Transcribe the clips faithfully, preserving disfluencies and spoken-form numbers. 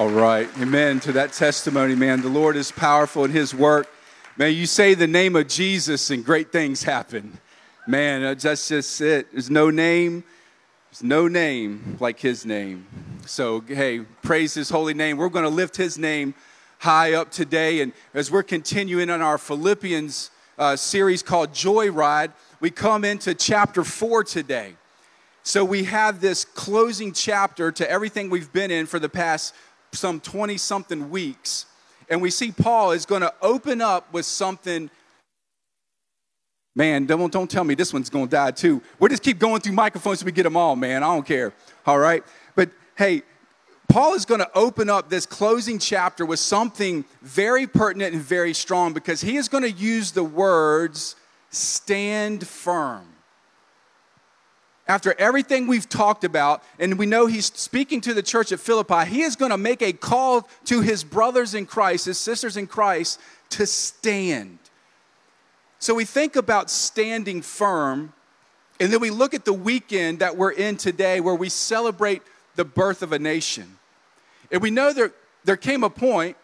All right. Amen to that testimony, man. The Lord is powerful in his work. Man, you say the name of Jesus and great things happen. Man, that's just it. There's no name. There's no name like his name. So, hey, praise his holy name. We're going to lift his name high up today. And as we're continuing on our Philippians uh, series called Joyride, we come into chapter four today. So we have this closing chapter to everything we've been in for the past some twenty-something weeks. And we see Paul is going to open up with something. Man, don't, don't tell me this one's going to die too. We'll just keep going through microphones so we get them all, man. I don't care. All right? But, hey, Paul is going to open up this closing chapter with something very pertinent and very strong because he is going to use the words, stand firm. After everything we've talked about, and we know he's speaking to the church at Philippi, he is going to make a call to his brothers in Christ, his sisters in Christ, to stand. So we think about standing firm, and then we look at the weekend that we're in today where we celebrate the birth of a nation. And we know there, there came a point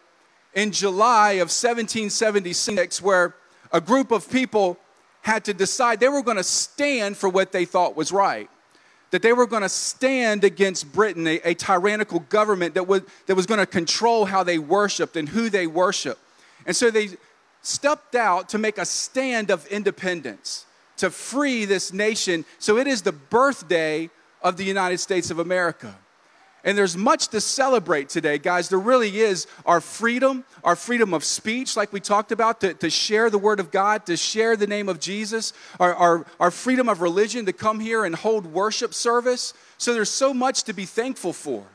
in July of seventeen seventy-six where a group of people had to decide they were going to stand for what they thought was right, that they were going to stand against Britain, a, a tyrannical government that was, that was going to control how they worshiped and who they worshiped. And so they stepped out to make a stand of independence, to free this nation. So it is the birthday of the United States of America. And there's much to celebrate today, guys. There really is our freedom, our freedom of speech, like we talked about, to, to share the word of God, to share the name of Jesus, our, our, our freedom of religion to come here and hold worship service. So there's so much to be thankful for.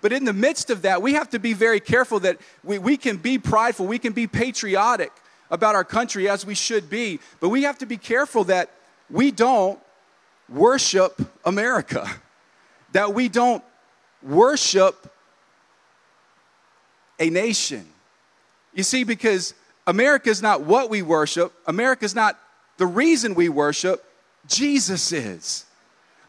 But in the midst of that, we have to be very careful that we, we can be prideful, we can be patriotic about our country as we should be, but we have to be careful that we don't worship America, that we don't worship a nation. You see, because America is not what we worship. America is not the reason we worship. Jesus is.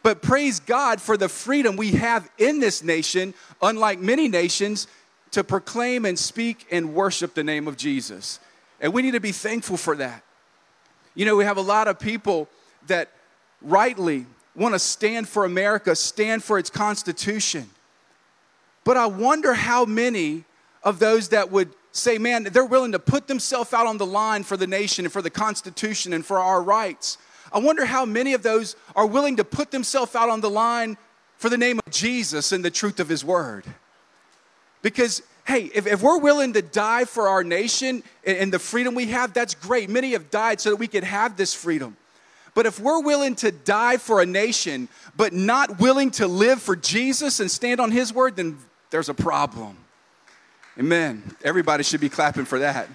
But praise God for the freedom we have in this nation, unlike many nations, to proclaim and speak and worship the name of Jesus. And we need to be thankful for that. You know, we have a lot of people that rightly want to stand for America, stand for its Constitution. But I wonder how many of those that would say, man, they're willing to put themselves out on the line for the nation and for the Constitution and for our rights. I wonder how many of those are willing to put themselves out on the line for the name of Jesus and the truth of his word. Because, hey, if, if we're willing to die for our nation and, and the freedom we have, that's great. Many have died so that we could have this freedom. But if we're willing to die for a nation, but not willing to live for Jesus and stand on his word, then there's a problem. Amen. Everybody should be clapping for that.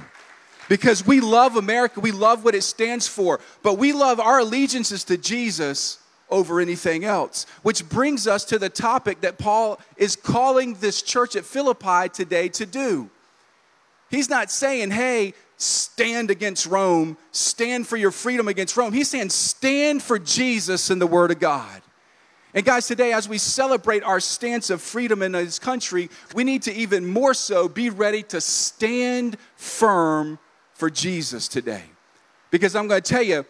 Because we love America, we love what it stands for, but we love our allegiances to Jesus over anything else. Which brings us to the topic that Paul is calling this church at Philippi today to do. He's not saying, hey, stand against Rome, stand for your freedom against Rome. He's saying stand for Jesus and the word of God. And guys, today as we celebrate our stance of freedom in this country, we need to even more so be ready to stand firm for Jesus today. Because I'm going to tell you,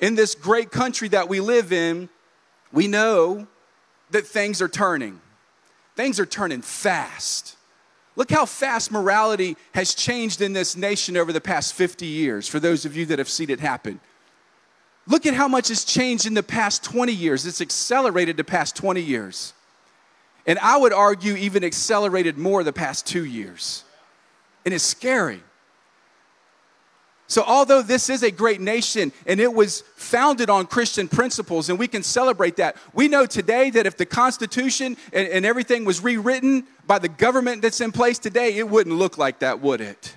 in this great country that we live in, we know that things are turning. Things are turning fast. Look how fast morality has changed in this nation over the past fifty years, for those of you that have seen it happen. Look at how much has changed in the past twenty years. It's accelerated the past twenty years. And I would argue even accelerated more the past two years. And it's scary. So although this is a great nation and it was founded on Christian principles and we can celebrate that, we know today that if the Constitution and, and everything was rewritten by the government that's in place today, it wouldn't look like that, would it?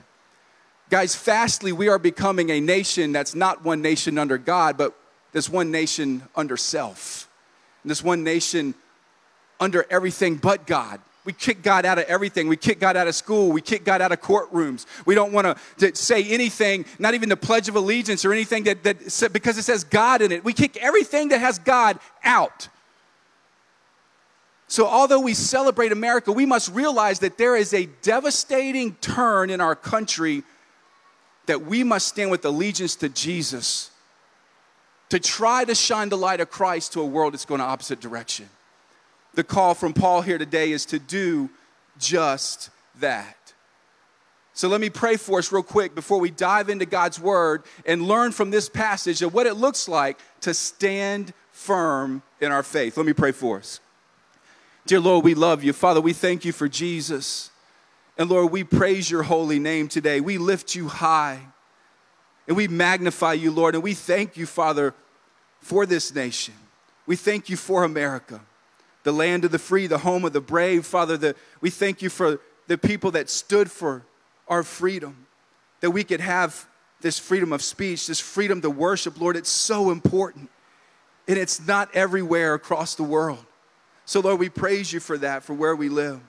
Guys, fastly, we are becoming a nation that's not one nation under God, but this one nation under self. And this one nation under everything but God. We kick God out of everything. We kick God out of school. We kick God out of courtrooms. We don't want to say anything, not even the Pledge of Allegiance or anything that, that because it says God in it. We kick everything that has God out. So although we celebrate America, we must realize that there is a devastating turn in our country that we must stand with allegiance to Jesus to try to shine the light of Christ to a world that's going the opposite direction. The call from Paul here today is to do just that. So let me pray for us real quick before we dive into God's word and learn from this passage of what it looks like to stand firm in our faith. Let me pray for us. Dear Lord, we love you. Father, we thank you for Jesus. And Lord, we praise your holy name today. We lift you high and we magnify you, Lord. And we thank you, Father, for this nation. We thank you for America, the land of the free, the home of the brave. Father, the, we thank you for the people that stood for our freedom, that we could have this freedom of speech, this freedom to worship, Lord. It's so important, and it's not everywhere across the world. So, Lord, we praise you for that, for where we live.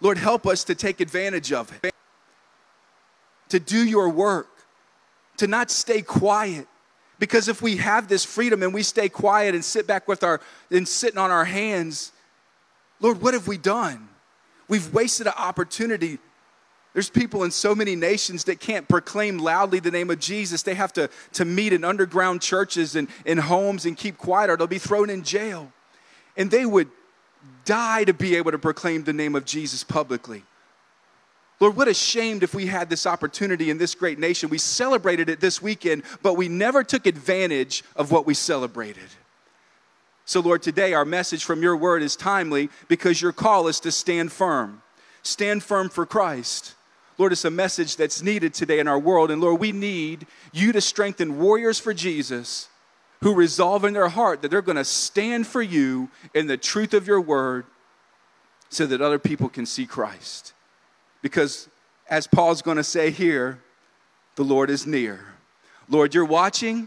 Lord, help us to take advantage of it, to do your work, to not stay quiet. Because if we have this freedom and we stay quiet and sit back with our, and sitting on our hands, Lord, what have we done? We've wasted an opportunity. There's people in so many nations that can't proclaim loudly the name of Jesus. They have to, to meet in underground churches and in homes and keep quiet, or they'll be thrown in jail. And they would die to be able to proclaim the name of Jesus publicly. Lord, what a shame if we had this opportunity in this great nation. We celebrated it this weekend, but we never took advantage of what we celebrated. So, Lord, today our message from your word is timely because your call is to stand firm. Stand firm for Christ. Lord, it's a message that's needed today in our world. And, Lord, we need you to strengthen warriors for Jesus who resolve in their heart that they're going to stand for you in the truth of your word so that other people can see Christ. Because as Paul's going to say here, the Lord is near. Lord, you're watching,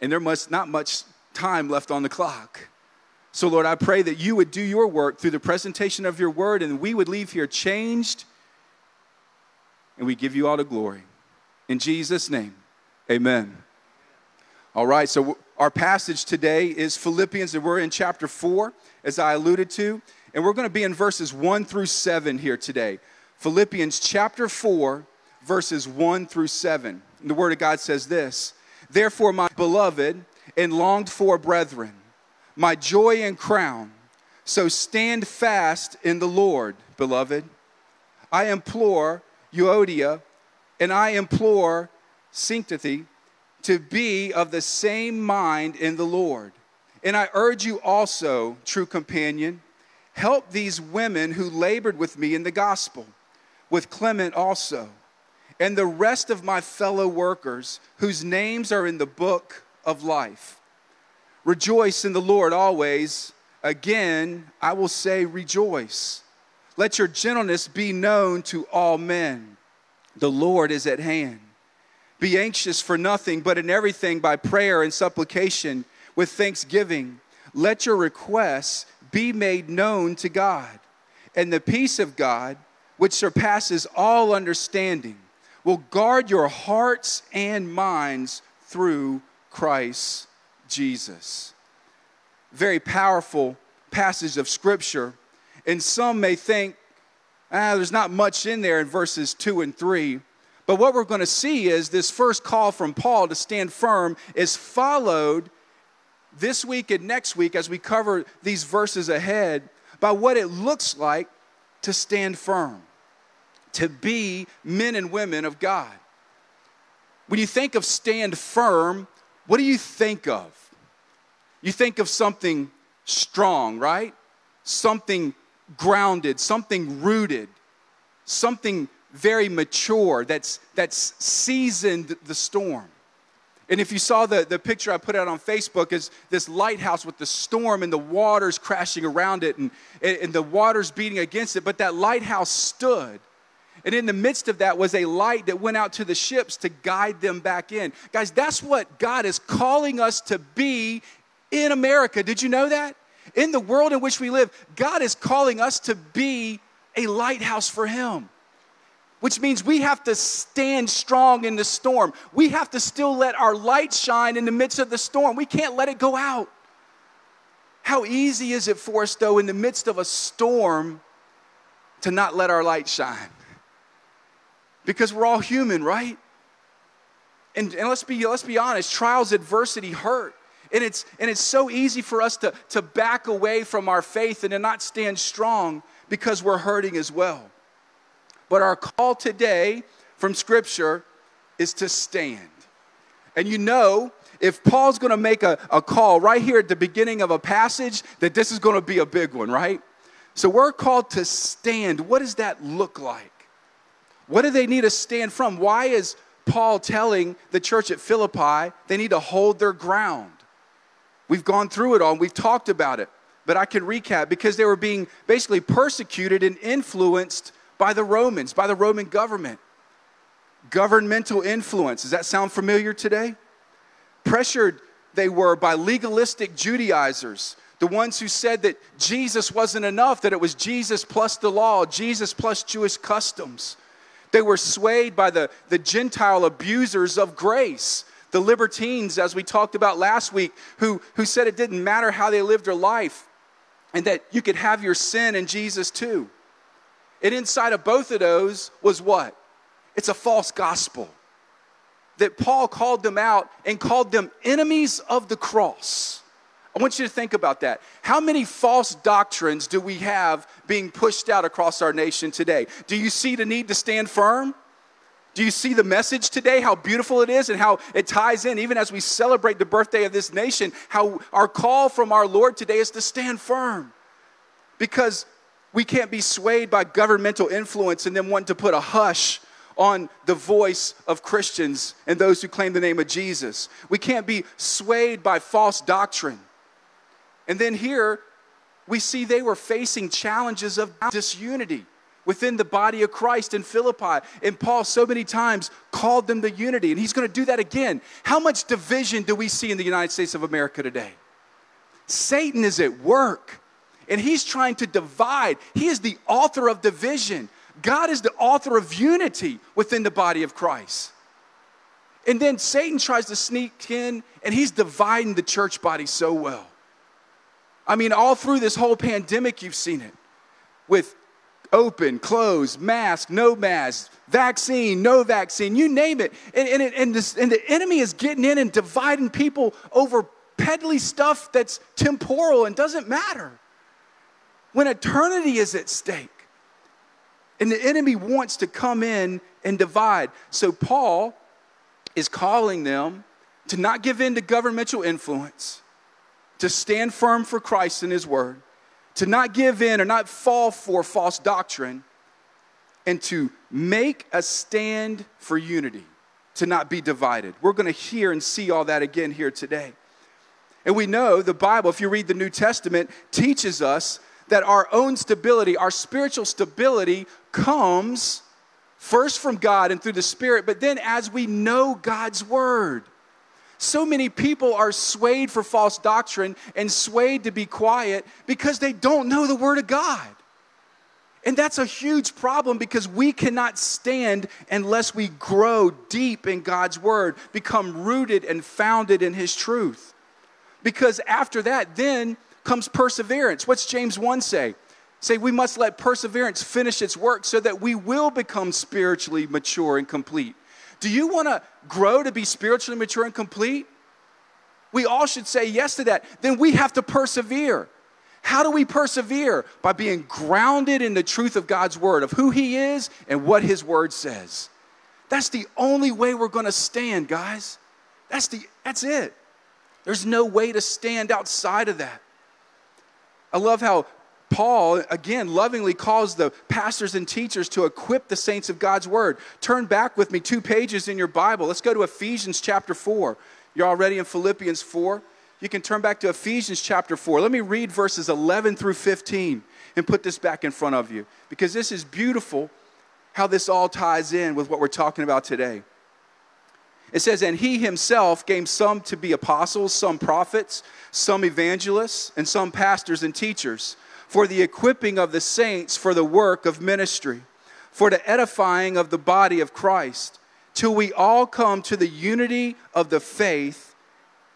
and there must not much time left on the clock. So, Lord, I pray that you would do your work through the presentation of your word, and we would leave here changed, and we give you all the glory. In Jesus' name, amen. All right, so our passage today is Philippians, and we're in chapter four, as I alluded to, and we're going to be in verses one through seven here today. Philippians chapter four, verses one through seven. The word of God says this: Therefore, my beloved and longed for brethren, my joy and crown, so stand fast in the Lord, beloved. I implore Euodia and I implore Syntyche to be of the same mind in the Lord. And I urge you also, true companion, help these women who labored with me in the gospel, with Clement also, and the rest of my fellow workers whose names are in the book of life. Rejoice in the Lord always. Again, I will say rejoice. Let your gentleness be known to all men. The Lord is at hand. Be anxious for nothing, but in everything by prayer and supplication with thanksgiving. Let your requests be made known to God, and the peace of God, which surpasses all understanding, will guard your hearts and minds through Christ Jesus. Very powerful passage of Scripture. And some may think, ah, there's not much in there in verses two and three. But what we're going to see is this first call from Paul to stand firm is followed this week and next week as we cover these verses ahead by what it looks like to stand firm, to be men and women of God. When you think of stand firm, what do you think of? You think of something strong, right? Something grounded, something rooted, something very mature that's that's seasoned the storm. And if you saw the, the picture I put out on Facebook, is this lighthouse with the storm and the waters crashing around it and, and the waters beating against it. But that lighthouse stood. And in the midst of that was a light that went out to the ships to guide them back in. Guys, that's what God is calling us to be in America. Did you know that? In the world in which we live, God is calling us to be a lighthouse for Him, which means we have to stand strong in the storm. We have to still let our light shine in the midst of the storm. We can't let it go out. How easy is it for us, though, in the midst of a storm to not let our light shine? Because we're all human, right? And, and let's be let's be honest, trials, adversity hurt. And it's and it's so easy for us to, to back away from our faith and to not stand strong because we're hurting as well. But our call today from Scripture is to stand. And you know, if Paul's going to make a, a call right here at the beginning of a passage, that this is going to be a big one, right? So we're called to stand. What does that look like? What do they need to stand from? Why is Paul telling the church at Philippi they need to hold their ground? We've gone through it all. We've talked about it. But I can recap. Because they were being basically persecuted and influenced by the Romans, by the Roman government. Governmental influence. Does that sound familiar today? Pressured they were by legalistic Judaizers, the ones who said that Jesus wasn't enough, that it was Jesus plus the law, Jesus plus Jewish customs. They were swayed by the, the Gentile abusers of grace, the libertines, as we talked about last week, who, who said it didn't matter how they lived their life and that you could have your sin in Jesus too. And inside of both of those was what? It's a false gospel. That Paul called them out and called them enemies of the cross. I want you to think about that. How many false doctrines do we have being pushed out across our nation today? Do you see the need to stand firm? Do you see the message today, how beautiful it is and how it ties in, even as we celebrate the birthday of this nation, how our call from our Lord today is to stand firm? Because we can't be swayed by governmental influence and then wanting to put a hush on the voice of Christians and those who claim the name of Jesus. We can't be swayed by false doctrine. And then here, we see they were facing challenges of disunity within the body of Christ in Philippi. And Paul so many times called them to unity. And he's going to do that again. How much division do we see in the United States of America today? Satan is at work. And he's trying to divide. He is the author of division. God is the author of unity within the body of Christ. And then Satan tries to sneak in, and he's dividing the church body so well. I mean, all through this whole pandemic, you've seen it. With open, closed, mask, no mask, vaccine, no vaccine, you name it. And, and, it, and, this, and the enemy is getting in and dividing people over peddly stuff that's temporal and doesn't matter. When eternity is at stake. And the enemy wants to come in and divide. So Paul is calling them to not give in to governmental influence, to stand firm for Christ and his word, to not give in or not fall for false doctrine, and to make a stand for unity, to not be divided. We're going to hear and see all that again here today. And we know the Bible, if you read the New Testament, teaches us that our own stability, our spiritual stability, comes first from God and through the Spirit, but then as we know God's word. So many people are swayed for false doctrine and swayed to be quiet because they don't know the word of God. And that's a huge problem because we cannot stand unless we grow deep in God's word, become rooted and founded in his truth. Because after that, then comes perseverance. What's James one say? Say we must let perseverance finish its work so that we will become spiritually mature and complete. Do you want to grow to be spiritually mature and complete? We all should say yes to that. Then we have to persevere. How do we persevere? By being grounded in the truth of God's word, of who he is and what his word says. That's the only way we're going to stand, guys. That's the that's it. There's no way to stand outside of that. I love how Paul, again, lovingly calls the pastors and teachers to equip the saints of God's word. Turn back with me two pages in your Bible. Let's go to Ephesians chapter four. You're already in Philippians four. You can turn back to Ephesians chapter four. Let me read verses eleven through fifteen and put this back in front of you, because this is beautiful how this all ties in with what we're talking about today. It says, and he himself gave some to be apostles, some prophets, some evangelists, and some pastors and teachers, for the equipping of the saints for the work of ministry, for the edifying of the body of Christ, till we all come to the unity of the faith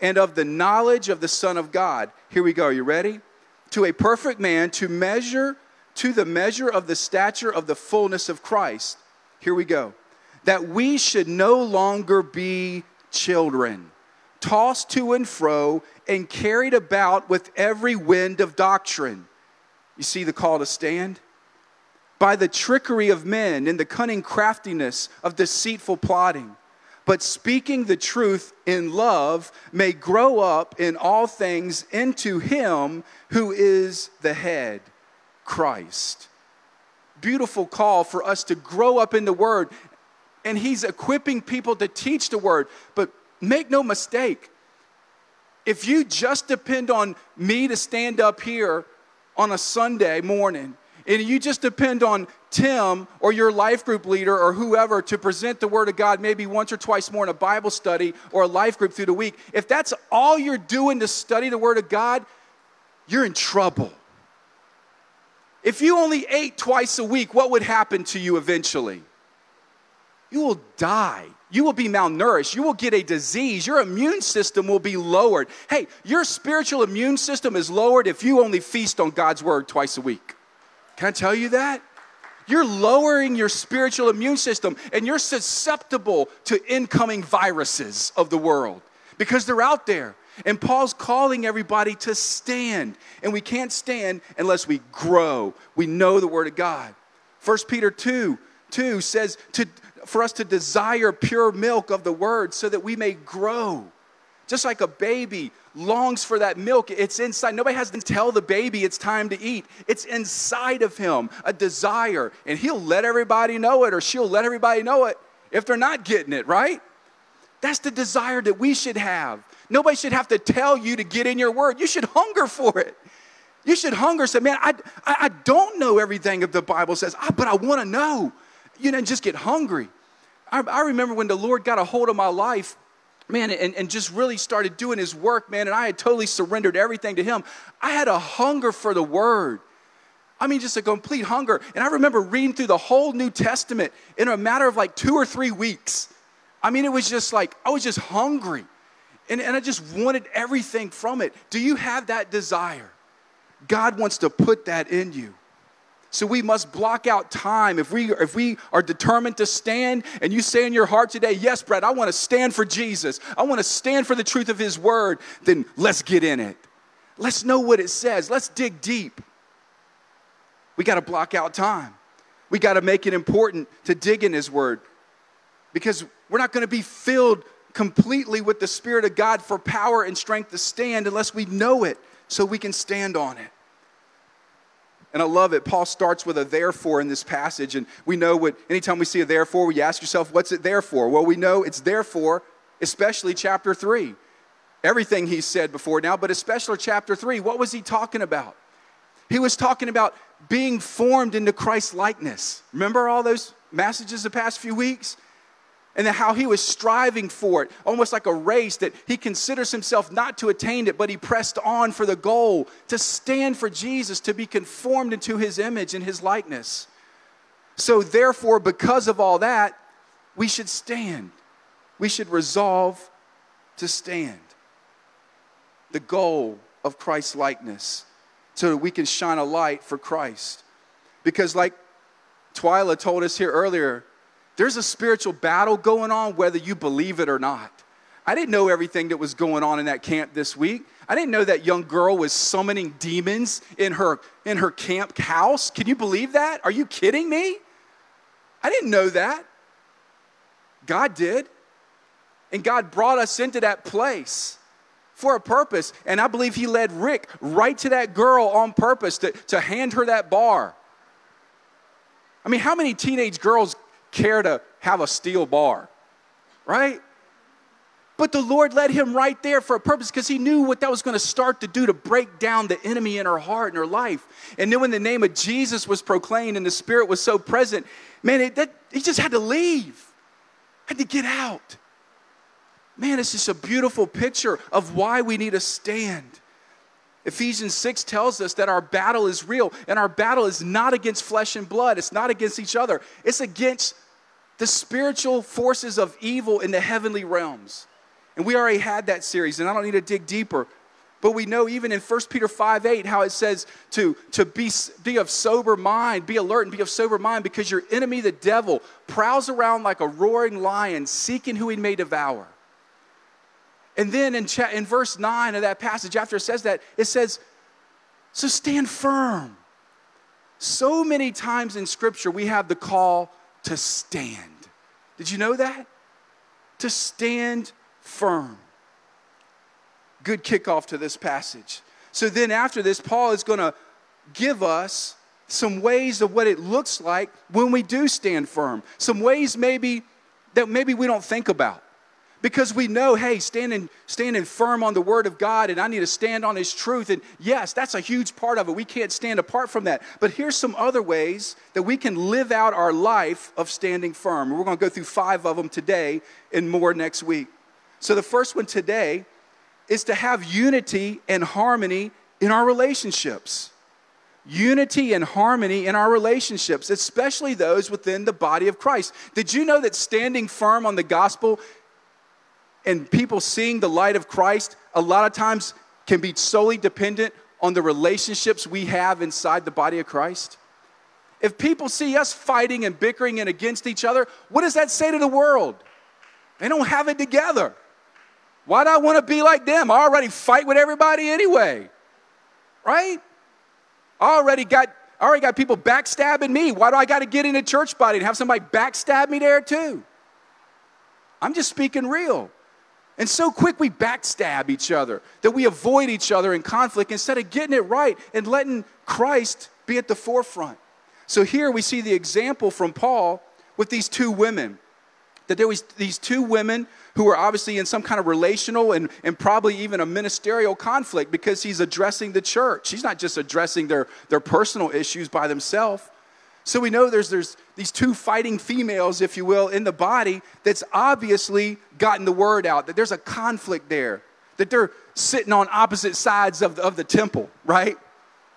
and of the knowledge of the Son of God. Here we go. You ready? To a perfect man, to measure, to the measure of the stature of the fullness of Christ. Here we go. That we should no longer be children, tossed to and fro and carried about with every wind of doctrine. You see the call to stand? By the trickery of men and the cunning craftiness of deceitful plotting. But speaking the truth in love may grow up in all things into him who is the head, Christ. Beautiful call for us to grow up in the word. And he's equipping people to teach the word. But make no mistake, if you just depend on me to stand up here on a Sunday morning, and you just depend on Tim or your life group leader or whoever to present the word of God maybe once or twice more in a Bible study or a life group through the week, if that's all you're doing to study the word of God, you're in trouble. If you only ate twice a week, what would happen to you eventually? You will die. You will be malnourished. You will get a disease. Your immune system will be lowered. Hey, your spiritual immune system is lowered if you only feast on God's word twice a week. Can I tell you that? You're lowering your spiritual immune system, and you're susceptible to incoming viruses of the world because they're out there. And Paul's calling everybody to stand, and we can't stand unless we grow. We know the word of God. First Peter two, two says to, for us to desire pure milk of the word so that we may grow. Just like a baby longs for that milk, it's inside. Nobody has to tell the baby it's time to eat. It's inside of him, a desire. And he'll let everybody know it, or she'll let everybody know it if they're not getting it, right? That's the desire that we should have. Nobody should have to tell you to get in your word. You should hunger for it. You should hunger. Say, man, I, I, I don't know everything that the Bible says, but I want to know. You know, just get hungry. I, I remember when the Lord got a hold of my life, man, and, and just really started doing his work, man, and I had totally surrendered everything to him. I had a hunger for the word. I mean, just a complete hunger. And I remember reading through the whole New Testament in a matter of like two or three weeks. I mean, it was just like, I was just hungry. And, and I just wanted everything from it. Do you have that desire? God wants to put that in you. So we must block out time. If we, if we are determined to stand, and you say in your heart today, yes, Brad, I want to stand for Jesus. I want to stand for the truth of his word. Then let's get in it. Let's know what it says. Let's dig deep. We got to block out time. We got to make it important to dig in his word. Because we're not going to be filled completely with the Spirit of God for power and strength to stand unless we know it so we can stand on it. And I love it. Paul starts with a therefore in this passage. And we know what, anytime we see a therefore, you ask yourself, what's it there for? Well, we know it's therefore, especially chapter three. Everything he said before now, but especially chapter three. What was he talking about? He was talking about being formed into Christ's likeness. Remember all those messages the past few weeks? And how he was striving for it, almost like a race that he considers himself not to attain it, but he pressed on for the goal to stand for Jesus, to be conformed into his image and his likeness. So therefore, because of all that, we should stand. We should resolve to stand. The goal of Christ's likeness, so that we can shine a light for Christ. Because like Twyla told us here earlier, there's a spiritual battle going on whether you believe it or not. I didn't know everything that was going on in that camp this week. I didn't know that young girl was summoning demons in her in her camp house. Can you believe that? Are you kidding me? I didn't know that. God did. And God brought us into that place for a purpose. And I believe he led Rick right to that girl on purpose to, to hand her that bar. I mean, how many teenage girls care to have a steel bar, right? But the Lord led him right there for a purpose because he knew what that was going to start to do to break down the enemy in her heart and her life. And then when the name of Jesus was proclaimed and the Spirit was so present, man, it, that, he just had to leave, had to get out. Man, it's just a beautiful picture of why we need to stand. Ephesians six tells us that our battle is real, and our battle is not against flesh and blood. It's not against each other. It's against the spiritual forces of evil in the heavenly realms. And we already had that series, and I don't need to dig deeper. But we know even in First Peter five eight how it says to, to be, be of sober mind, be alert and be of sober mind, because your enemy, the devil, prowls around like a roaring lion seeking who he may devour. And then in, cha- in verse nine of that passage, after it says that, it says, so stand firm. So many times in Scripture we have the call to stand. Did you know that? To stand firm. Good kickoff to this passage. So then after this, Paul is going to give us some ways of what it looks like when we do stand firm. Some ways maybe that maybe we don't think about. Because we know, hey, standing, standing firm on the Word of God, and I need to stand on His truth. And yes, that's a huge part of it. We can't stand apart from that. But here's some other ways that we can live out our life of standing firm. We're going to go through five of them today and more next week. So the first one today is to have unity and harmony in our relationships. Unity and harmony in our relationships, especially those within the body of Christ. Did you know that standing firm on the gospel and people seeing the light of Christ a lot of times can be solely dependent on the relationships we have inside the body of Christ? If people see us fighting and bickering and against each other, what does that say to the world? They don't have it together. Why do I want to be like them? I already fight with everybody anyway, right? I already got, I already got people backstabbing me. Why do I got to get in a church body and have somebody backstab me there too? I'm just speaking real. And so quick we backstab each other, that we avoid each other in conflict instead of getting it right and letting Christ be at the forefront. So here we see the example from Paul with these two women. That there was these two women who were obviously in some kind of relational and, and probably even a ministerial conflict, because he's addressing the church. He's not just addressing their, their personal issues by themselves. So we know there's, there's these two fighting females, if you will, in the body that's obviously gotten the word out, that there's a conflict there, that they're sitting on opposite sides of the, of the temple, right?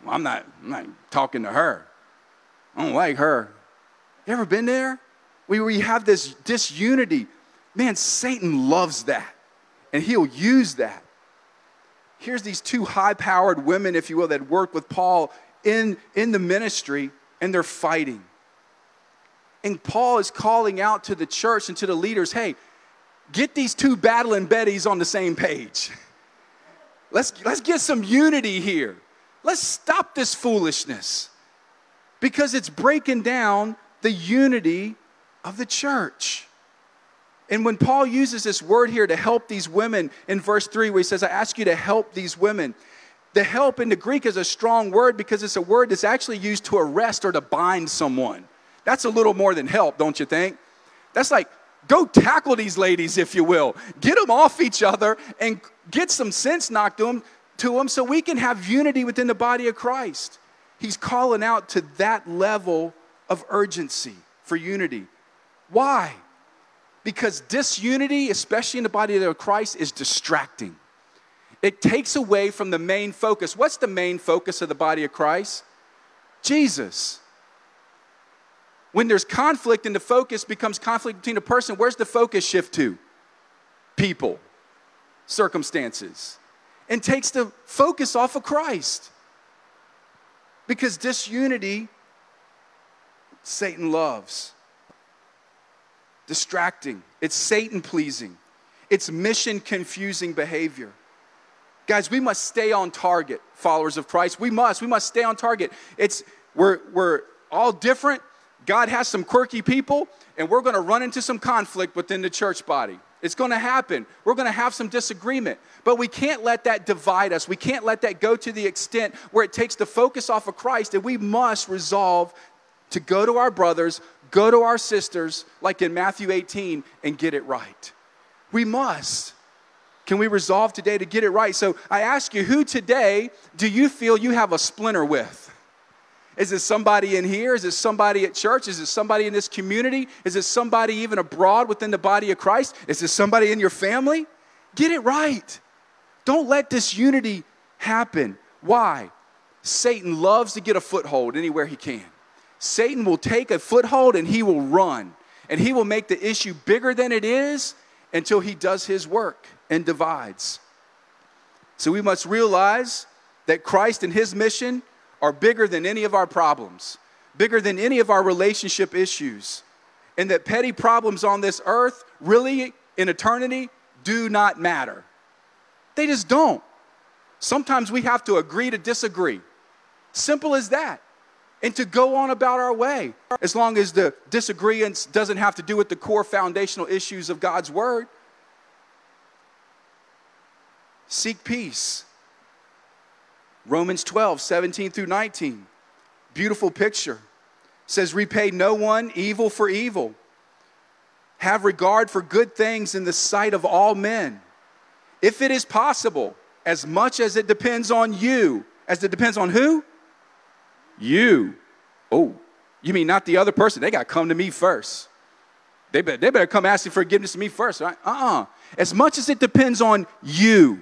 Well, I'm not, I'm not talking to her. I don't like her. You ever been there? Where you have this disunity. Man, Satan loves that, and he'll use that. Here's these two high-powered women, if you will, that worked with Paul in, in the ministry, and they're fighting. And Paul is calling out to the church and to the leaders, hey, get these two battling Bettys on the same page. Let's, let's get some unity here. Let's stop this foolishness, because it's breaking down the unity of the church. And when Paul uses this word here to help these women in verse three, where he says, I ask you to help these women. The help in the Greek is a strong word, because it's a word that's actually used to arrest or to bind someone. That's a little more than help, don't you think? That's like, go tackle these ladies, if you will. Get them off each other and get some sense knocked to them, to them so we can have unity within the body of Christ. He's calling out to that level of urgency for unity. Why? Because disunity, especially in the body of Christ, is distracting. It takes away from the main focus. What's the main focus of the body of Christ? Jesus. When there's conflict and the focus becomes conflict between a person, where's the focus shift to? People, circumstances, and takes the focus off of Christ. Because disunity, Satan loves. Distracting. It's Satan-pleasing. It's mission-confusing behavior. Guys, we must stay on target, followers of Christ. We must. We must stay on target. It's we're we're all different. God has some quirky people, and we're going to run into some conflict within the church body. It's going to happen. We're going to have some disagreement. But we can't let that divide us. We can't let that go to the extent where it takes the focus off of Christ, and we must resolve to go to our brothers, go to our sisters, like in Matthew eighteen, and get it right. We must. Can we resolve today to get it right? So I ask you, who today do you feel you have a splinter with? Is it somebody in here? Is it somebody at church? Is it somebody in this community? Is it somebody even abroad within the body of Christ? Is it somebody in your family? Get it right. Don't let disunity happen. Why? Satan loves to get a foothold anywhere he can. Satan will take a foothold and he will run, and he will make the issue bigger than it is, until he does his work and divides. So we must realize that Christ and his mission are bigger than any of our problems, bigger than any of our relationship issues, and that petty problems on this earth really in eternity do not matter. They just don't. Sometimes we have to agree to disagree. Simple as that. And to go on about our way, as long as the disagreement doesn't have to do with the core foundational issues of God's word. Seek peace. Romans twelve, seventeen through nineteen. Beautiful picture. It says, repay no one evil for evil. Have regard for good things in the sight of all men. If it is possible, as much as it depends on you, as it depends on who? You. Oh, you mean not the other person? They got to come to me first. They better, they better come asking forgiveness to me first, right? Uh-uh. As much as it depends on you,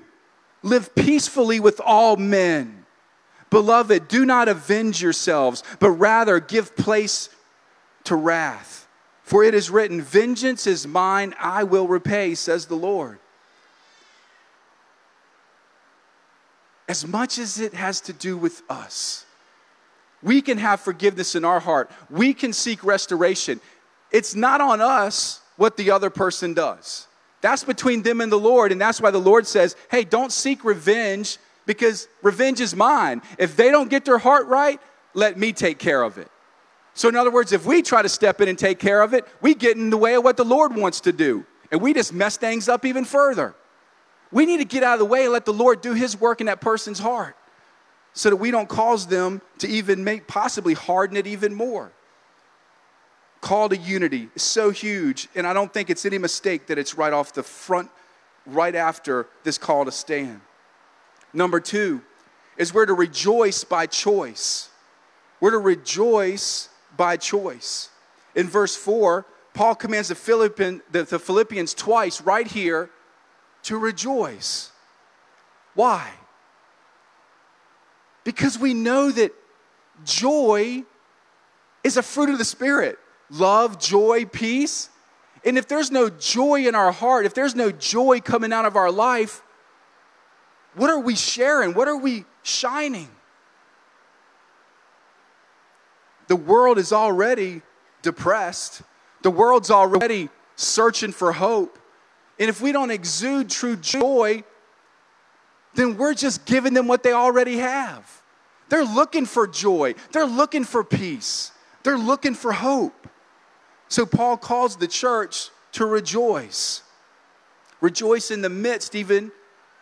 live peacefully with all men. Beloved, do not avenge yourselves, but rather give place to wrath. For it is written, vengeance is mine, I will repay, says the Lord. As much as it has to do with us, we can have forgiveness in our heart. We can seek restoration. It's not on us what the other person does. That's between them and the Lord, and that's why the Lord says, hey, don't seek revenge because revenge is mine. If they don't get their heart right, let me take care of it. So in other words, if we try to step in and take care of it, we get in the way of what the Lord wants to do, and we just mess things up even further. We need to get out of the way and let the Lord do his work in that person's heart, so that we don't cause them to even make, possibly harden it even more. Call to unity is so huge, and I don't think it's any mistake that it's right off the front, right after this call to stand. Number two is we're to rejoice by choice. We're to rejoice by choice. In verse four, Paul commands the, Philippian, the, the Philippians twice right here to rejoice. Why? Because we know that joy is a fruit of the Spirit. Love, joy, peace. And if there's no joy in our heart, if there's no joy coming out of our life, what are we sharing? What are we shining? The world is already depressed. The world's already searching for hope. And if we don't exude true joy, then we're just giving them what they already have. They're looking for joy. They're looking for peace. They're looking for hope. So Paul calls the church to rejoice. Rejoice in the midst, even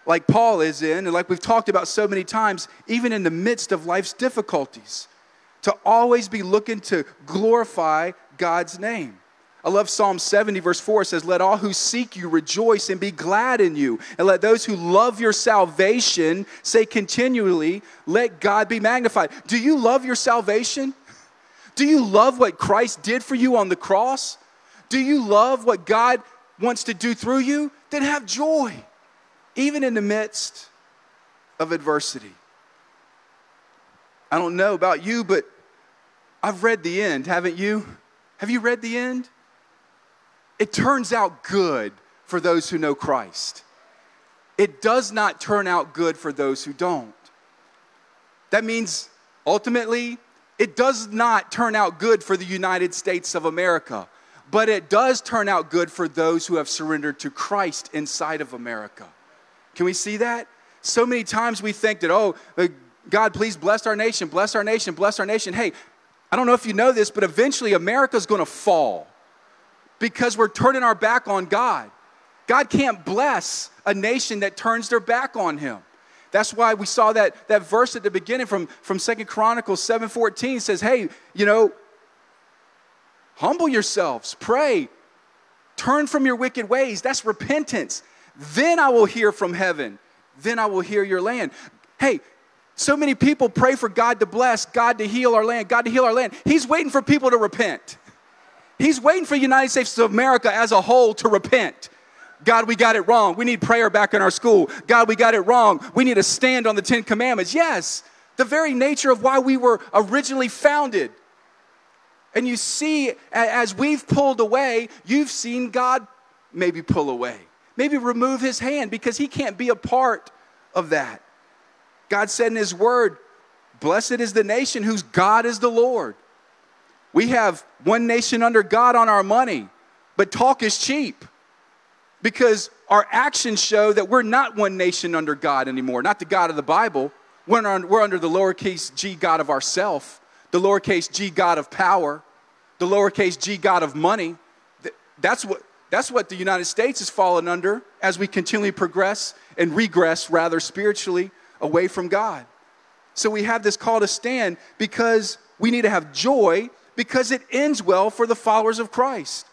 like Paul is in, and like we've talked about so many times, even in the midst of life's difficulties, to always be looking to glorify God's name. I love Psalm seventy, verse four. It says, let all who seek you rejoice and be glad in you. And let those who love your salvation say continually, let God be magnified. Do you love your salvation? Do you love what Christ did for you on the cross? Do you love what God wants to do through you? Then have joy, even in the midst of adversity. I don't know about you, but I've read the end, haven't you? Have you read the end? It turns out good for those who know Christ. It does not turn out good for those who don't. That means, ultimately, it does not turn out good for the United States of America, but it does turn out good for those who have surrendered to Christ inside of America. Can we see that? So many times we think that, oh, God, please bless our nation, bless our nation, bless our nation. Hey, I don't know if you know this, but eventually America's going to fall because we're turning our back on God. God can't bless a nation that turns their back on him. That's why we saw that, that verse at the beginning from, from Second Chronicles seven fourteen says, hey, you know, humble yourselves, pray, turn from your wicked ways. That's repentance. Then I will hear from heaven. Then I will hear your land. Hey, so many people pray for God to bless, God to heal our land, God to heal our land. He's waiting for people to repent. He's waiting for the United States of America as a whole to repent. God, we got it wrong. We need prayer back in our school. God, we got it wrong. We need to stand on the Ten Commandments. Yes, the very nature of why we were originally founded. And you see, as we've pulled away, you've seen God maybe pull away. Maybe remove his hand, because he can't be a part of that. God said in his word, blessed is the nation whose God is the Lord. We have one nation under God on our money, but talk is cheap, because our actions show that we're not one nation under God anymore, not the God of the Bible. We're under, we're under the lowercase g God of ourself, the lowercase g God of power, the lowercase g God of money. That's what, that's what the United States has fallen under as we continually progress and regress, rather, spiritually away from God. So we have this call to stand because we need to have joy, because it ends well for the followers of Christ.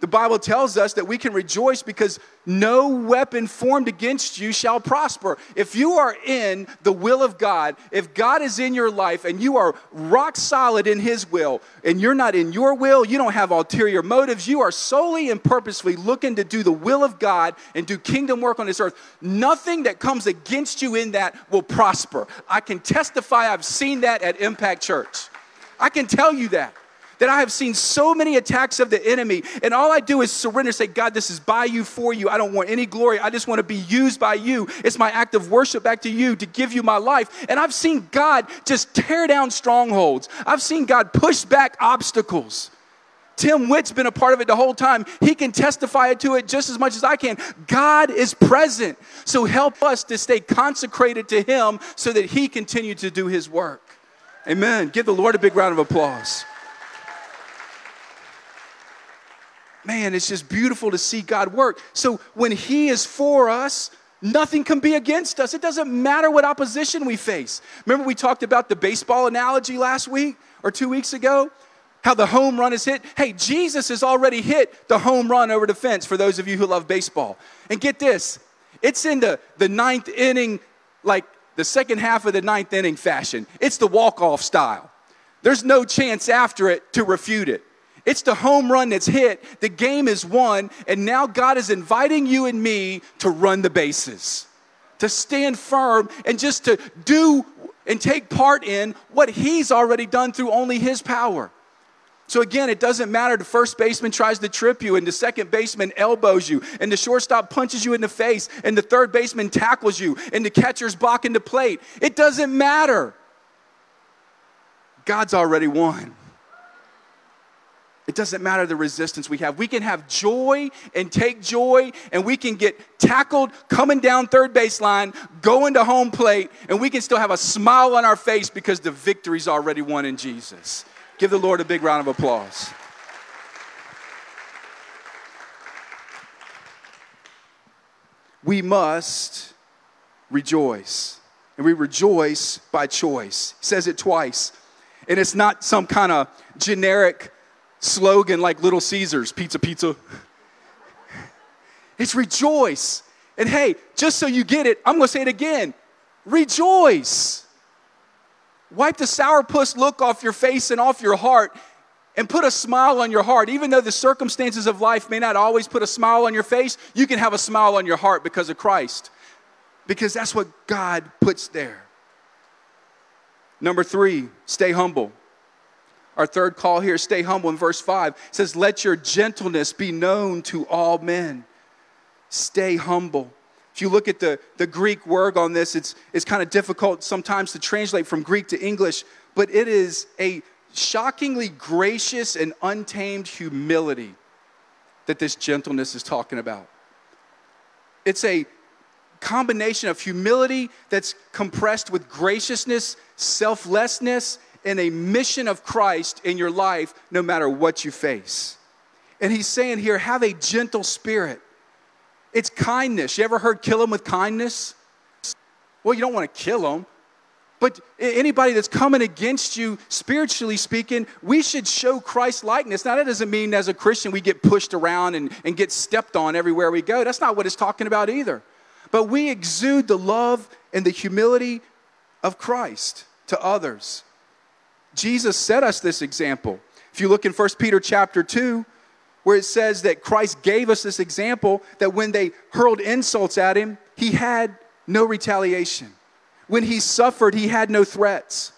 The Bible tells us that we can rejoice because no weapon formed against you shall prosper. If you are in the will of God, if God is in your life and you are rock solid in his will, and you're not in your will, you don't have ulterior motives, you are solely and purposefully looking to do the will of God and do kingdom work on this earth, nothing that comes against you in that will prosper. I can testify, I've seen that at Impact Church. I can tell you that, that I have seen so many attacks of the enemy, and all I do is surrender, say, God, this is by you, for you. I don't want any glory. I just want to be used by you. It's my act of worship back to you, to give you my life. And I've seen God just tear down strongholds. I've seen God push back obstacles. Tim Witt's been a part of it the whole time. He can testify to it just as much as I can. God is present. So help us to stay consecrated to him so that he continue to do his work. Amen. Give the Lord a big round of applause. Man, it's just beautiful to see God work. So when he is for us, nothing can be against us. It doesn't matter what opposition we face. Remember, we talked about the baseball analogy last week or two weeks ago, how the home run is hit. Hey, Jesus has already hit the home run over the fence, for those of you who love baseball. And get this, it's in the, the ninth inning, like the second half of the ninth inning fashion. It's the walk-off style. There's no chance after it to refute it. It's the home run that's hit, the game is won, and now God is inviting you and me to run the bases, to stand firm, and just to do and take part in what he's already done through only his power. So again, it doesn't matter. The first baseman tries to trip you, and the second baseman elbows you, and the shortstop punches you in the face, and the third baseman tackles you, and the catcher's blocking the plate. It doesn't matter. God's already won. It doesn't matter the resistance we have. We can have joy and take joy, and we can get tackled coming down third baseline, going to home plate, and we can still have a smile on our face because the victory's already won in Jesus. Give the Lord a big round of applause. We must rejoice, and we rejoice by choice. He says it twice, and it's not some kind of generic slogan like Little Caesars, pizza, pizza. It's rejoice. And hey, just so you get it, I'm going to say it again. Rejoice. Wipe the sourpuss look off your face and off your heart, and put a smile on your heart. Even though the circumstances of life may not always put a smile on your face, you can have a smile on your heart because of Christ, because that's what God puts there. Number three, stay humble. Our third call here, stay humble. In verse five, it says, let your gentleness be known to all men. Stay humble. If you look at the, the Greek word on this, it's, it's kind of difficult sometimes to translate from Greek to English, but it is a shockingly gracious and untamed humility that this gentleness is talking about. It's a combination of humility that's compressed with graciousness, selflessness, in a mission of Christ in your life, no matter what you face. And he's saying here, have a gentle spirit. It's kindness. You ever heard kill them with kindness? Well, you don't want to kill them, but anybody that's coming against you, spiritually speaking, we should show Christ likeness. Now, that doesn't mean as a Christian we get pushed around and, and get stepped on everywhere we go. That's not what it's talking about either. But we exude the love and the humility of Christ to others. Jesus set us this example. If you look in First Peter chapter two, where it says that Christ gave us this example, that when they hurled insults at him, he had no retaliation. When he suffered, he had no threats.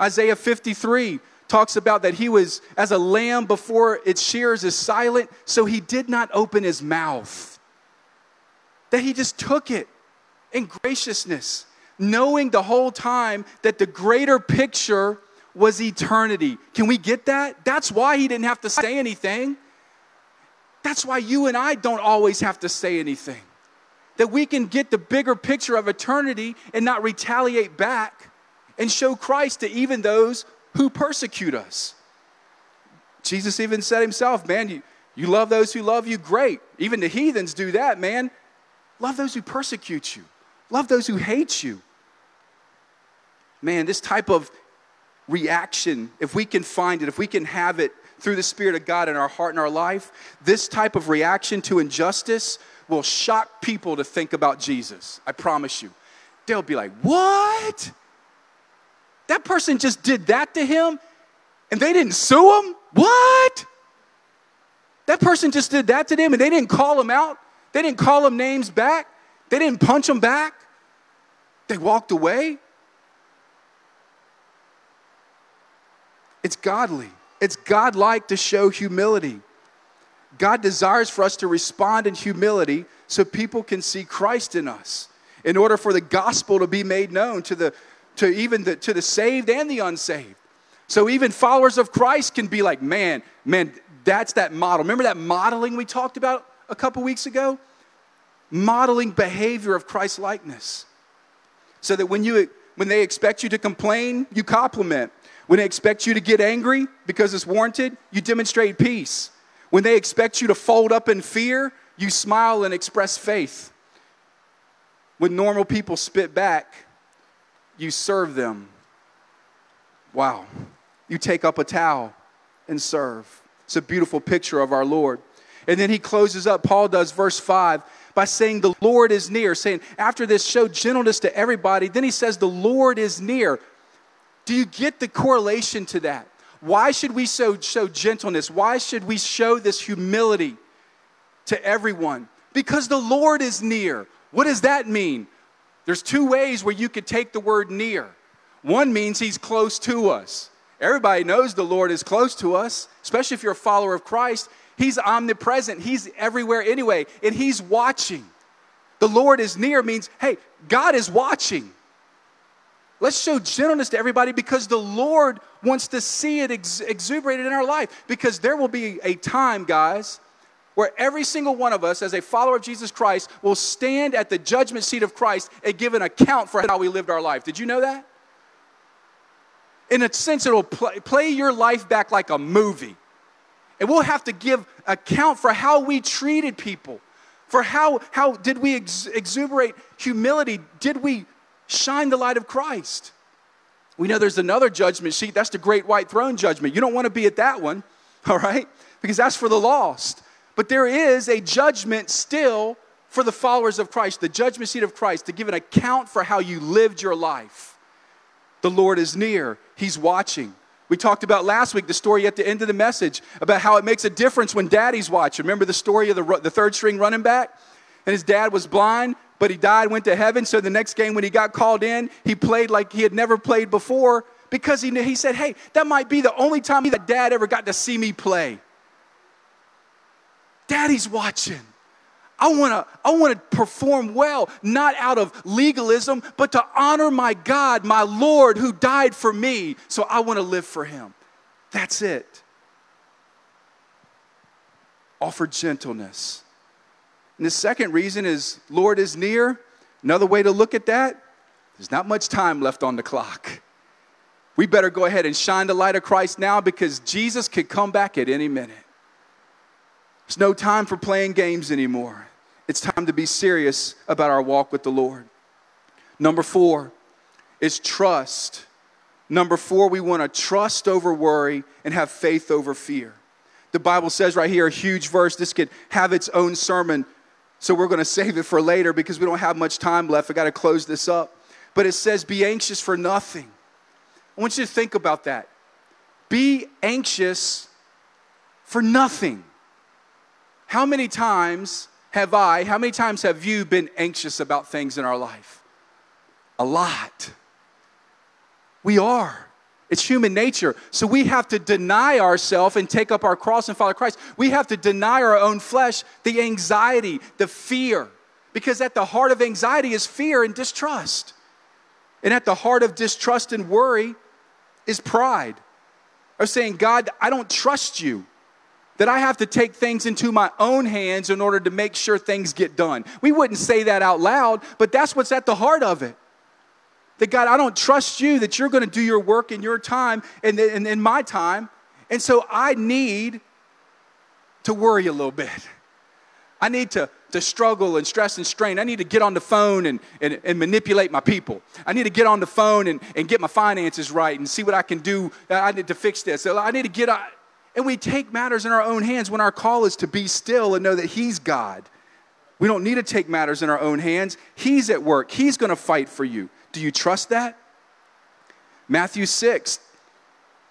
Isaiah fifty-three talks about that he was, as a lamb before its shears is silent, so he did not open his mouth. That he just took it in graciousness, knowing the whole time that the greater picture was eternity. Can we get that? That's why he didn't have to say anything. That's why you and I don't always have to say anything. That we can get the bigger picture of eternity and not retaliate back and show Christ to even those who persecute us. Jesus even said himself, man, you, you love those who love you, great. Even the heathens do that, man. Love those who persecute you. Love those who hate you. Man, this type of reaction, if we can find it, if we can have it through the Spirit of God in our heart and our life, this type of reaction to injustice will shock people to think about Jesus. I promise you. They'll be like, what? That person just did that to him and they didn't sue him? What? That person just did that to them and they didn't call him out? They didn't call him names back? They didn't punch him back? They walked away? It's godly. It's godlike to show humility. God desires for us to respond in humility so people can see Christ in us in order for the gospel to be made known to the to even the, to the saved and the unsaved. So even followers of Christ can be like, man, man, that's that model. Remember that modeling we talked about a couple weeks ago? Modeling behavior of Christ likeness. So that when you when they expect you to complain, you compliment. When they expect you to get angry because it's warranted, you demonstrate peace. When they expect you to fold up in fear, you smile and express faith. When normal people spit back, you serve them. Wow. You take up a towel and serve. It's a beautiful picture of our Lord. And then he closes up, Paul does, verse five, by saying the Lord is near, saying after this show gentleness to everybody. Then he says the Lord is near. Do you get the correlation to that? Why should we so show gentleness? Why should we show this humility to everyone? Because the Lord is near. What does that mean? There's two ways where you could take the word near. One means he's close to us. Everybody knows the Lord is close to us, especially if you're a follower of Christ. He's omnipresent. He's everywhere anyway, and he's watching. The Lord is near means, hey, God is watching. Let's show gentleness to everybody because the Lord wants to see it ex- exuberated in our life. Because there will be a time, guys, where every single one of us as a follower of Jesus Christ will stand at the judgment seat of Christ and give an account for how we lived our life. Did you know that? In a sense, it'll play, play your life back like a movie. And we'll have to give account for how we treated people. For how, how did we ex- exuberate humility? Did we shine the light of Christ? We know there's another judgment sheet. That's the great white throne judgment. You don't want to be at that one, all right? Because that's for the lost. But there is a judgment still for the followers of Christ, the judgment seat of Christ, to give an account for how you lived your life. The Lord is near. He's watching. We talked about last week the story at the end of the message about how it makes a difference when daddy's watching. Remember the story of the, the third string running back? And his dad was blind, but he died, went to heaven. So the next game when he got called in, he played like he had never played before because he knew, he said, hey, that might be the only time that dad ever got to see me play. Daddy's watching. I wanna, I wanna perform well, not out of legalism, but to honor my God, my Lord who died for me. So I wanna live for him. That's it. Offer gentleness. And the second reason is, Lord is near. Another way to look at that, there's not much time left on the clock. We better go ahead and shine the light of Christ now because Jesus could come back at any minute. There's no time for playing games anymore. It's time to be serious about our walk with the Lord. Number four is trust. Number four, we want to trust over worry and have faith over fear. The Bible says right here, a huge verse, this could have its own sermon. So we're going to save it for later because we don't have much time left. I got to close this up. But it says, be anxious for nothing. I want you to think about that. Be anxious for nothing. How many times have I, how many times have you been anxious about things in our life? A lot. We are. It's human nature. So we have to deny ourselves and take up our cross and follow Christ. We have to deny our own flesh, the anxiety, the fear. Because at the heart of anxiety is fear and distrust. And at the heart of distrust and worry is pride. Or saying, God, I don't trust you. That I have to take things into my own hands in order to make sure things get done. We wouldn't say that out loud, but that's what's at the heart of it. That God, I don't trust you, that you're going to do your work in your time and in my time. And so I need to worry a little bit. I need to, to struggle and stress and strain. I need to get on the phone and, and, and manipulate my people. I need to get on the phone and, and get my finances right and see what I can do. I need to fix this. I need to get... I, And we take matters in our own hands when our call is to be still and know that he's God. We don't need to take matters in our own hands. He's at work. He's going to fight for you. Do you trust that? Matthew six,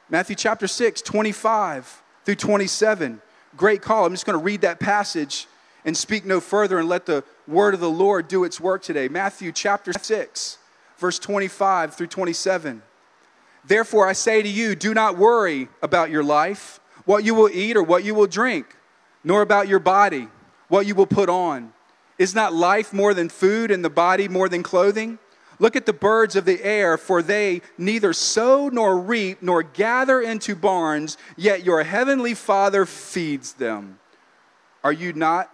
Matthew chapter six, twenty-five through twenty-seven. Great call. I'm just going to read that passage and speak no further and let the word of the Lord do its work today. Matthew chapter six, verse twenty-five through twenty-seven. Therefore, I say to you, do not worry about your life, what you will eat or what you will drink, nor about your body, what you will put on. Is not life more than food and the body more than clothing? Look at the birds of the air, for they neither sow nor reap nor gather into barns, yet your heavenly Father feeds them. Are you not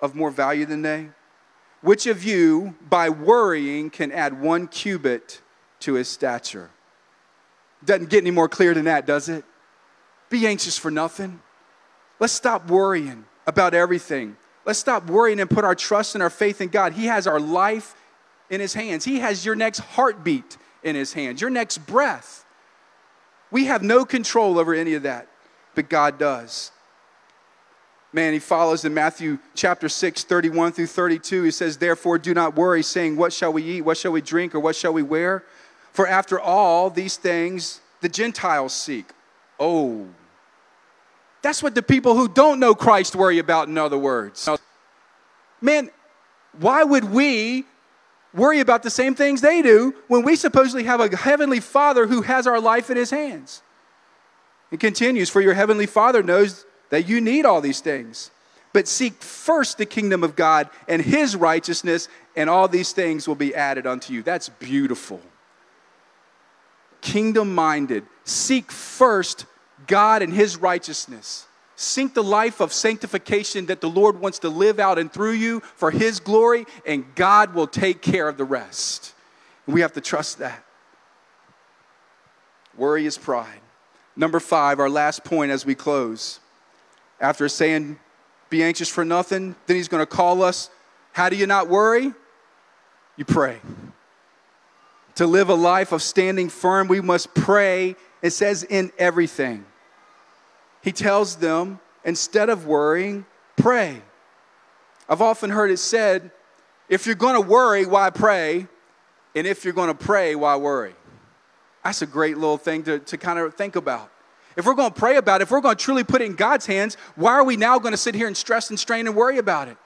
of more value than they? Which of you, by worrying, can add one cubit to his stature? Doesn't get any more clear than that, does it? Be anxious for nothing. Let's stop worrying about everything. Let's stop worrying and put our trust and our faith in God. He has our life in his hands. He has your next heartbeat in his hands, your next breath. We have no control over any of that, but God does. Man, he follows in Matthew chapter six, thirty-one through thirty-two. He says, therefore, do not worry, saying, what shall we eat? What shall we drink? Or what shall we wear? For after all these things, the Gentiles seek. Oh, that's what the people who don't know Christ worry about, in other words. Man, why would we worry about the same things they do when we supposedly have a heavenly Father who has our life in his hands? It continues, for your heavenly Father knows that you need all these things. But seek first the kingdom of God and his righteousness, and all these things will be added unto you. That's beautiful. Kingdom-minded. Seek first God and his righteousness. Seek the life of sanctification that the Lord wants to live out and through you for his glory, and God will take care of the rest. We have to trust that. Worry is pride. Number five, our last point as we close. After saying, be anxious for nothing, then he's going to call us. How do you not worry? You pray. To live a life of standing firm, we must pray. It says, in everything. He tells them, instead of worrying, pray. I've often heard it said, if you're going to worry, why pray? And if you're going to pray, why worry? That's a great little thing to, to kind of think about. If we're going to pray about it, if we're going to truly put it in God's hands, why are we now going to sit here and stress and strain and worry about it?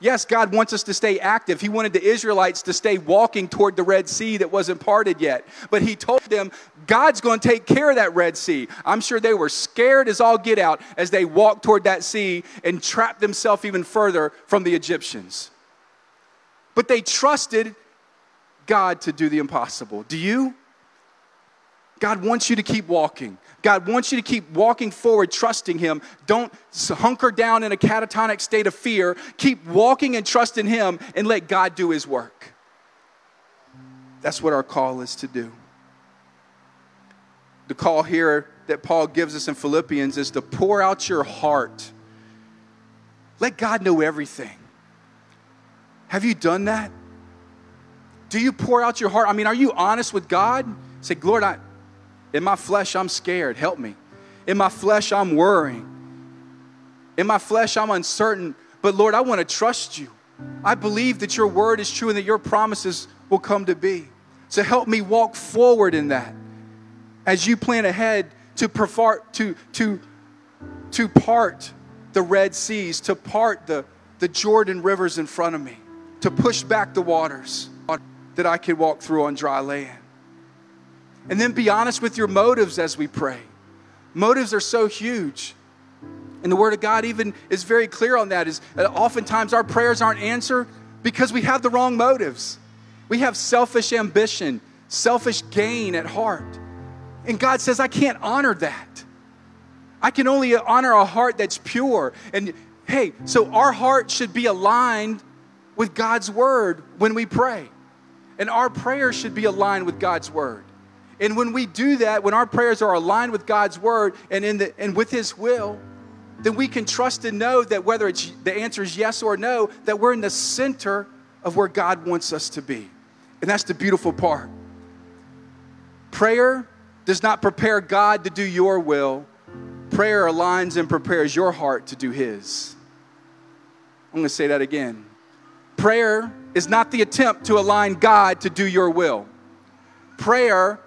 Yes, God wants us to stay active. He wanted the Israelites to stay walking toward the Red Sea that wasn't parted yet. But he told them, God's going to take care of that Red Sea. I'm sure they were scared as all get out as they walked toward that sea and trapped themselves even further from the Egyptians. But they trusted God to do the impossible. Do you? God wants you to keep walking. God wants you to keep walking forward, trusting him. Don't hunker down in a catatonic state of fear. Keep walking and trusting him and let God do his work. That's what our call is to do. The call here that Paul gives us in Philippians is to pour out your heart. Let God know everything. Have you done that? Do you pour out your heart? I mean, are you honest with God? Say, Lord, I... in my flesh, I'm scared. Help me. In my flesh, I'm worrying. In my flesh, I'm uncertain. But Lord, I want to trust you. I believe that your word is true and that your promises will come to be. So help me walk forward in that as you plan ahead to part, to, to, to part the Red Seas, to part the, the Jordan rivers in front of me, to push back the waters that I could walk through on dry land. And then be honest with your motives as we pray. Motives are so huge. And the Word of God even is very clear on that, is oftentimes our prayers aren't answered because we have the wrong motives. We have selfish ambition, selfish gain at heart. And God says, I can't honor that. I can only honor a heart that's pure. And hey, so our heart should be aligned with God's Word when we pray. And our prayers should be aligned with God's Word. And when we do that, when our prayers are aligned with God's Word and in the and with His will, then we can trust and know that whether it's, the answer is yes or no, that we're in the center of where God wants us to be. And that's the beautiful part. Prayer does not prepare God to do your will. Prayer aligns and prepares your heart to do His. I'm going to say that again. Prayer is not the attempt to align God to do your will. Prayer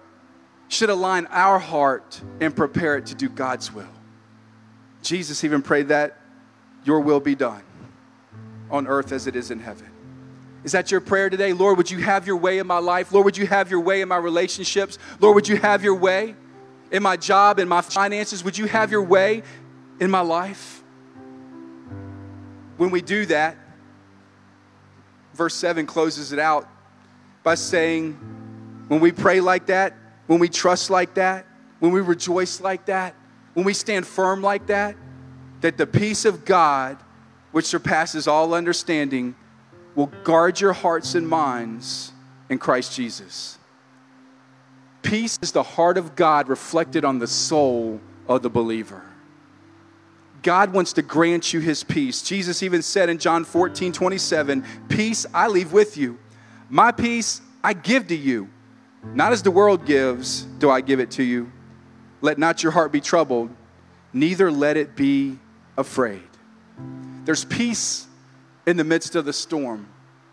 should align our heart and prepare it to do God's will. Jesus even prayed that, your will be done on earth as it is in heaven. Is that your prayer today? Lord, would you have your way in my life? Lord, would you have your way in my relationships? Lord, would you have your way in my job, in my finances? Would you have your way in my life? When we do that, verse seven closes it out by saying, when we pray like that, when we trust like that, when we rejoice like that, when we stand firm like that, that the peace of God, which surpasses all understanding, will guard your hearts and minds in Christ Jesus. Peace is the heart of God reflected on the soul of the believer. God wants to grant you His peace. Jesus even said in John fourteen twenty-seven, peace I leave with you. My peace I give to you. Not as the world gives, do I give it to you. Let not your heart be troubled, neither let it be afraid. There's peace in the midst of the storm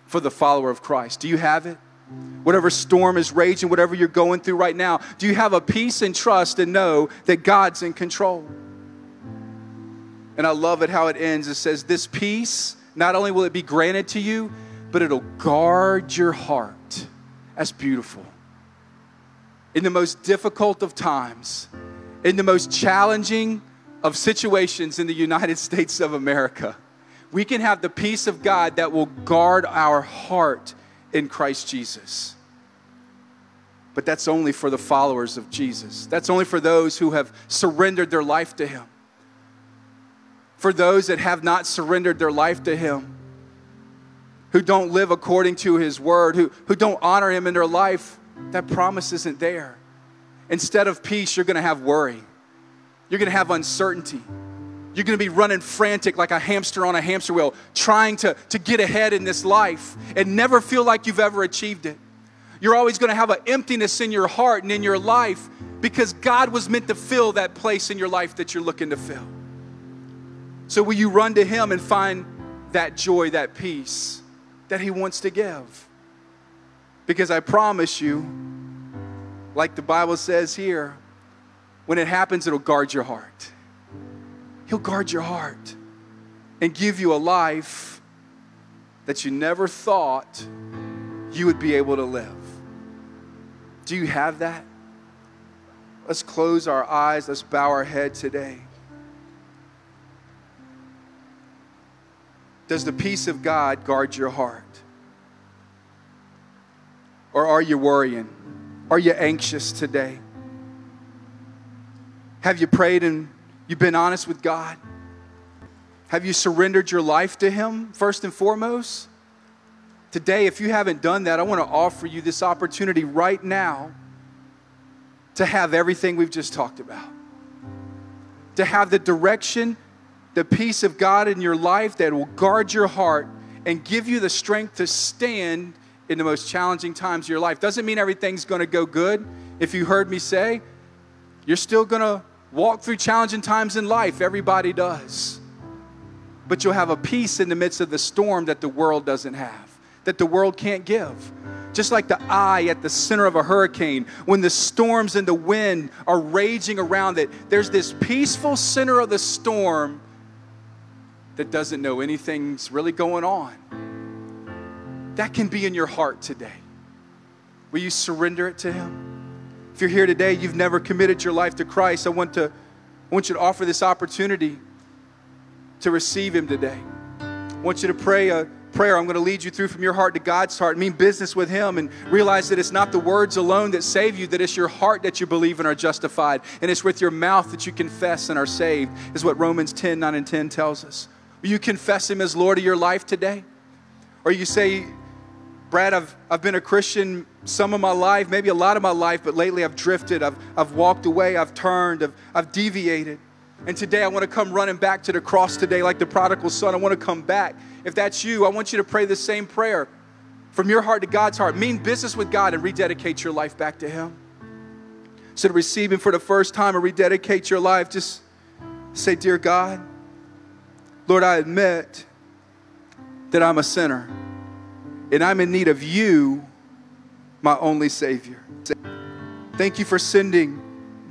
for the follower of Christ. Do you have it? Whatever storm is raging, whatever you're going through right now, do you have a peace and trust and know that God's in control? And I love it how it ends. It says, this peace, not only will it be granted to you, but it'll guard your heart. That's beautiful. In the most difficult of times, in the most challenging of situations in the United States of America, we can have the peace of God that will guard our heart in Christ Jesus. But that's only for the followers of Jesus. That's only for those who have surrendered their life to Him. For those that have not surrendered their life to Him, who don't live according to His Word, who, who don't honor Him in their life, that promise isn't there. Instead of peace, you're going to have worry. You're going to have uncertainty. You're going to be running frantic like a hamster on a hamster wheel, trying to, to get ahead in this life and never feel like you've ever achieved it. You're always going to have an emptiness in your heart and in your life because God was meant to fill that place in your life that you're looking to fill. So will you run to Him and find that joy, that peace that He wants to give? Because I promise you, like the Bible says here, when it happens, it'll guard your heart. He'll guard your heart and give you a life that you never thought you would be able to live. Do you have that? Let's close our eyes. Let's bow our head today. Does the peace of God guard your heart? Or are you worrying? Are you anxious today? Have you prayed and you've been honest with God? Have you surrendered your life to Him first and foremost? Today, if you haven't done that, I want to offer you this opportunity right now to have everything we've just talked about. To have the direction, the peace of God in your life that will guard your heart and give you the strength to stand in the most challenging times of your life. Doesn't mean everything's going to go good. If you heard me say, you're still going to walk through challenging times in life. Everybody does. But you'll have a peace in the midst of the storm that the world doesn't have, that the world can't give. Just like the eye at the center of a hurricane, when the storms and the wind are raging around it, there's this peaceful center of the storm that doesn't know anything's really going on. That can be in your heart today. Will you surrender it to Him? If you're here today, you've never committed your life to Christ, I want to, I want you to offer this opportunity to receive Him today. I want you to pray a prayer I'm going to lead you through from your heart to God's heart. Mean business with Him and realize that it's not the words alone that save you, that it's your heart that you believe and are justified. And it's with your mouth that you confess and are saved, is what Romans ten, nine and ten tells us. Will you confess Him as Lord of your life today? Or you say, Brad, I've, I've been a Christian some of my life, maybe a lot of my life, but lately I've drifted, I've, I've walked away, I've turned, I've, I've deviated. And today I want to come running back to the cross today like the prodigal son. I want to come back. If that's you, I want you to pray the same prayer from your heart to God's heart. Mean business with God and rededicate your life back to Him. So to receive Him for the first time or rededicate your life, just say, Dear God, Lord, I admit that I'm a sinner and I'm in need of You, my only Savior. Thank You for sending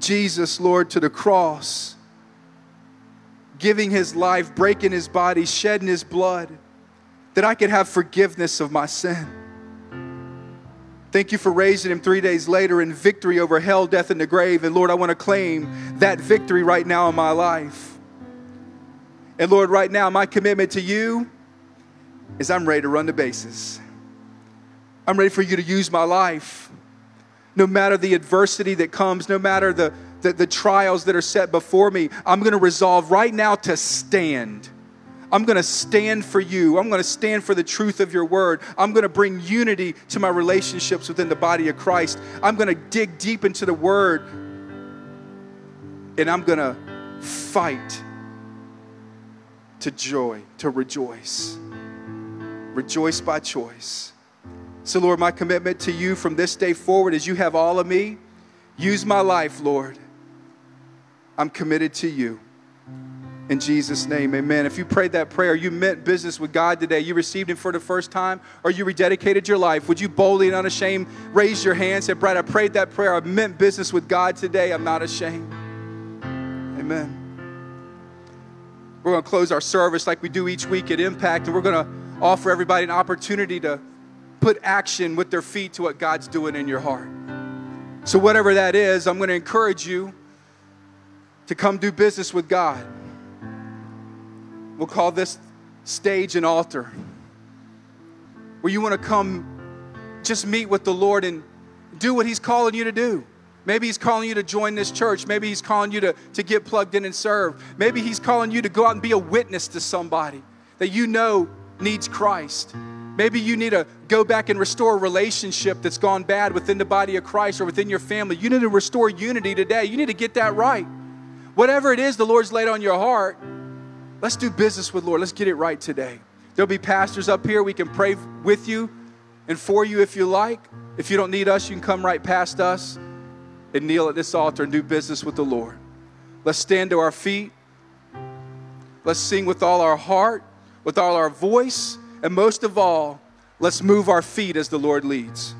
Jesus, Lord, to the cross, giving His life, breaking His body, shedding His blood, that I could have forgiveness of my sin. Thank You for raising Him three days later in victory over hell, death, and the grave. And Lord, I want to claim that victory right now in my life. And Lord, right now, my commitment to You is I'm ready to run the bases. I'm ready for You to use my life. No matter the adversity that comes, no matter the The, the trials that are set before me, I'm going to resolve right now to stand. I'm going to stand for You. I'm going to stand for the truth of Your word. I'm going to bring unity to my relationships within the body of Christ. I'm going to dig deep into the word, and I'm going to fight to joy, to rejoice. Rejoice by choice. So, Lord, my commitment to You from this day forward is You have all of me. Use my life, Lord. I'm committed to You. In Jesus' name, amen. If you prayed that prayer, you meant business with God today, you received Him for the first time, or you rededicated your life, would you boldly and unashamed raise your hand and say, Brad, I prayed that prayer. I meant business with God today. I'm not ashamed. Amen. We're going to close our service like we do each week at Impact, and we're going to offer everybody an opportunity to put action with their feet to what God's doing in your heart. So whatever that is, I'm going to encourage you to come do business with God. We'll call this stage an altar, where you want to come just meet with the Lord and do what He's calling you to do. Maybe He's calling you to join this church. Maybe He's calling you to, to get plugged in and serve. Maybe He's calling you to go out and be a witness to somebody that you know needs Christ. Maybe you need to go back and restore a relationship that's gone bad within the body of Christ or within your family. You need to restore unity today. You need to get that right. Whatever it is the Lord's laid on your heart, let's do business with the Lord. Let's get it right today. There'll be pastors up here. We can pray with you and for you if you like. If you don't need us, you can come right past us and kneel at this altar and do business with the Lord. Let's stand to our feet. Let's sing with all our heart, with all our voice. And most of all, let's move our feet as the Lord leads.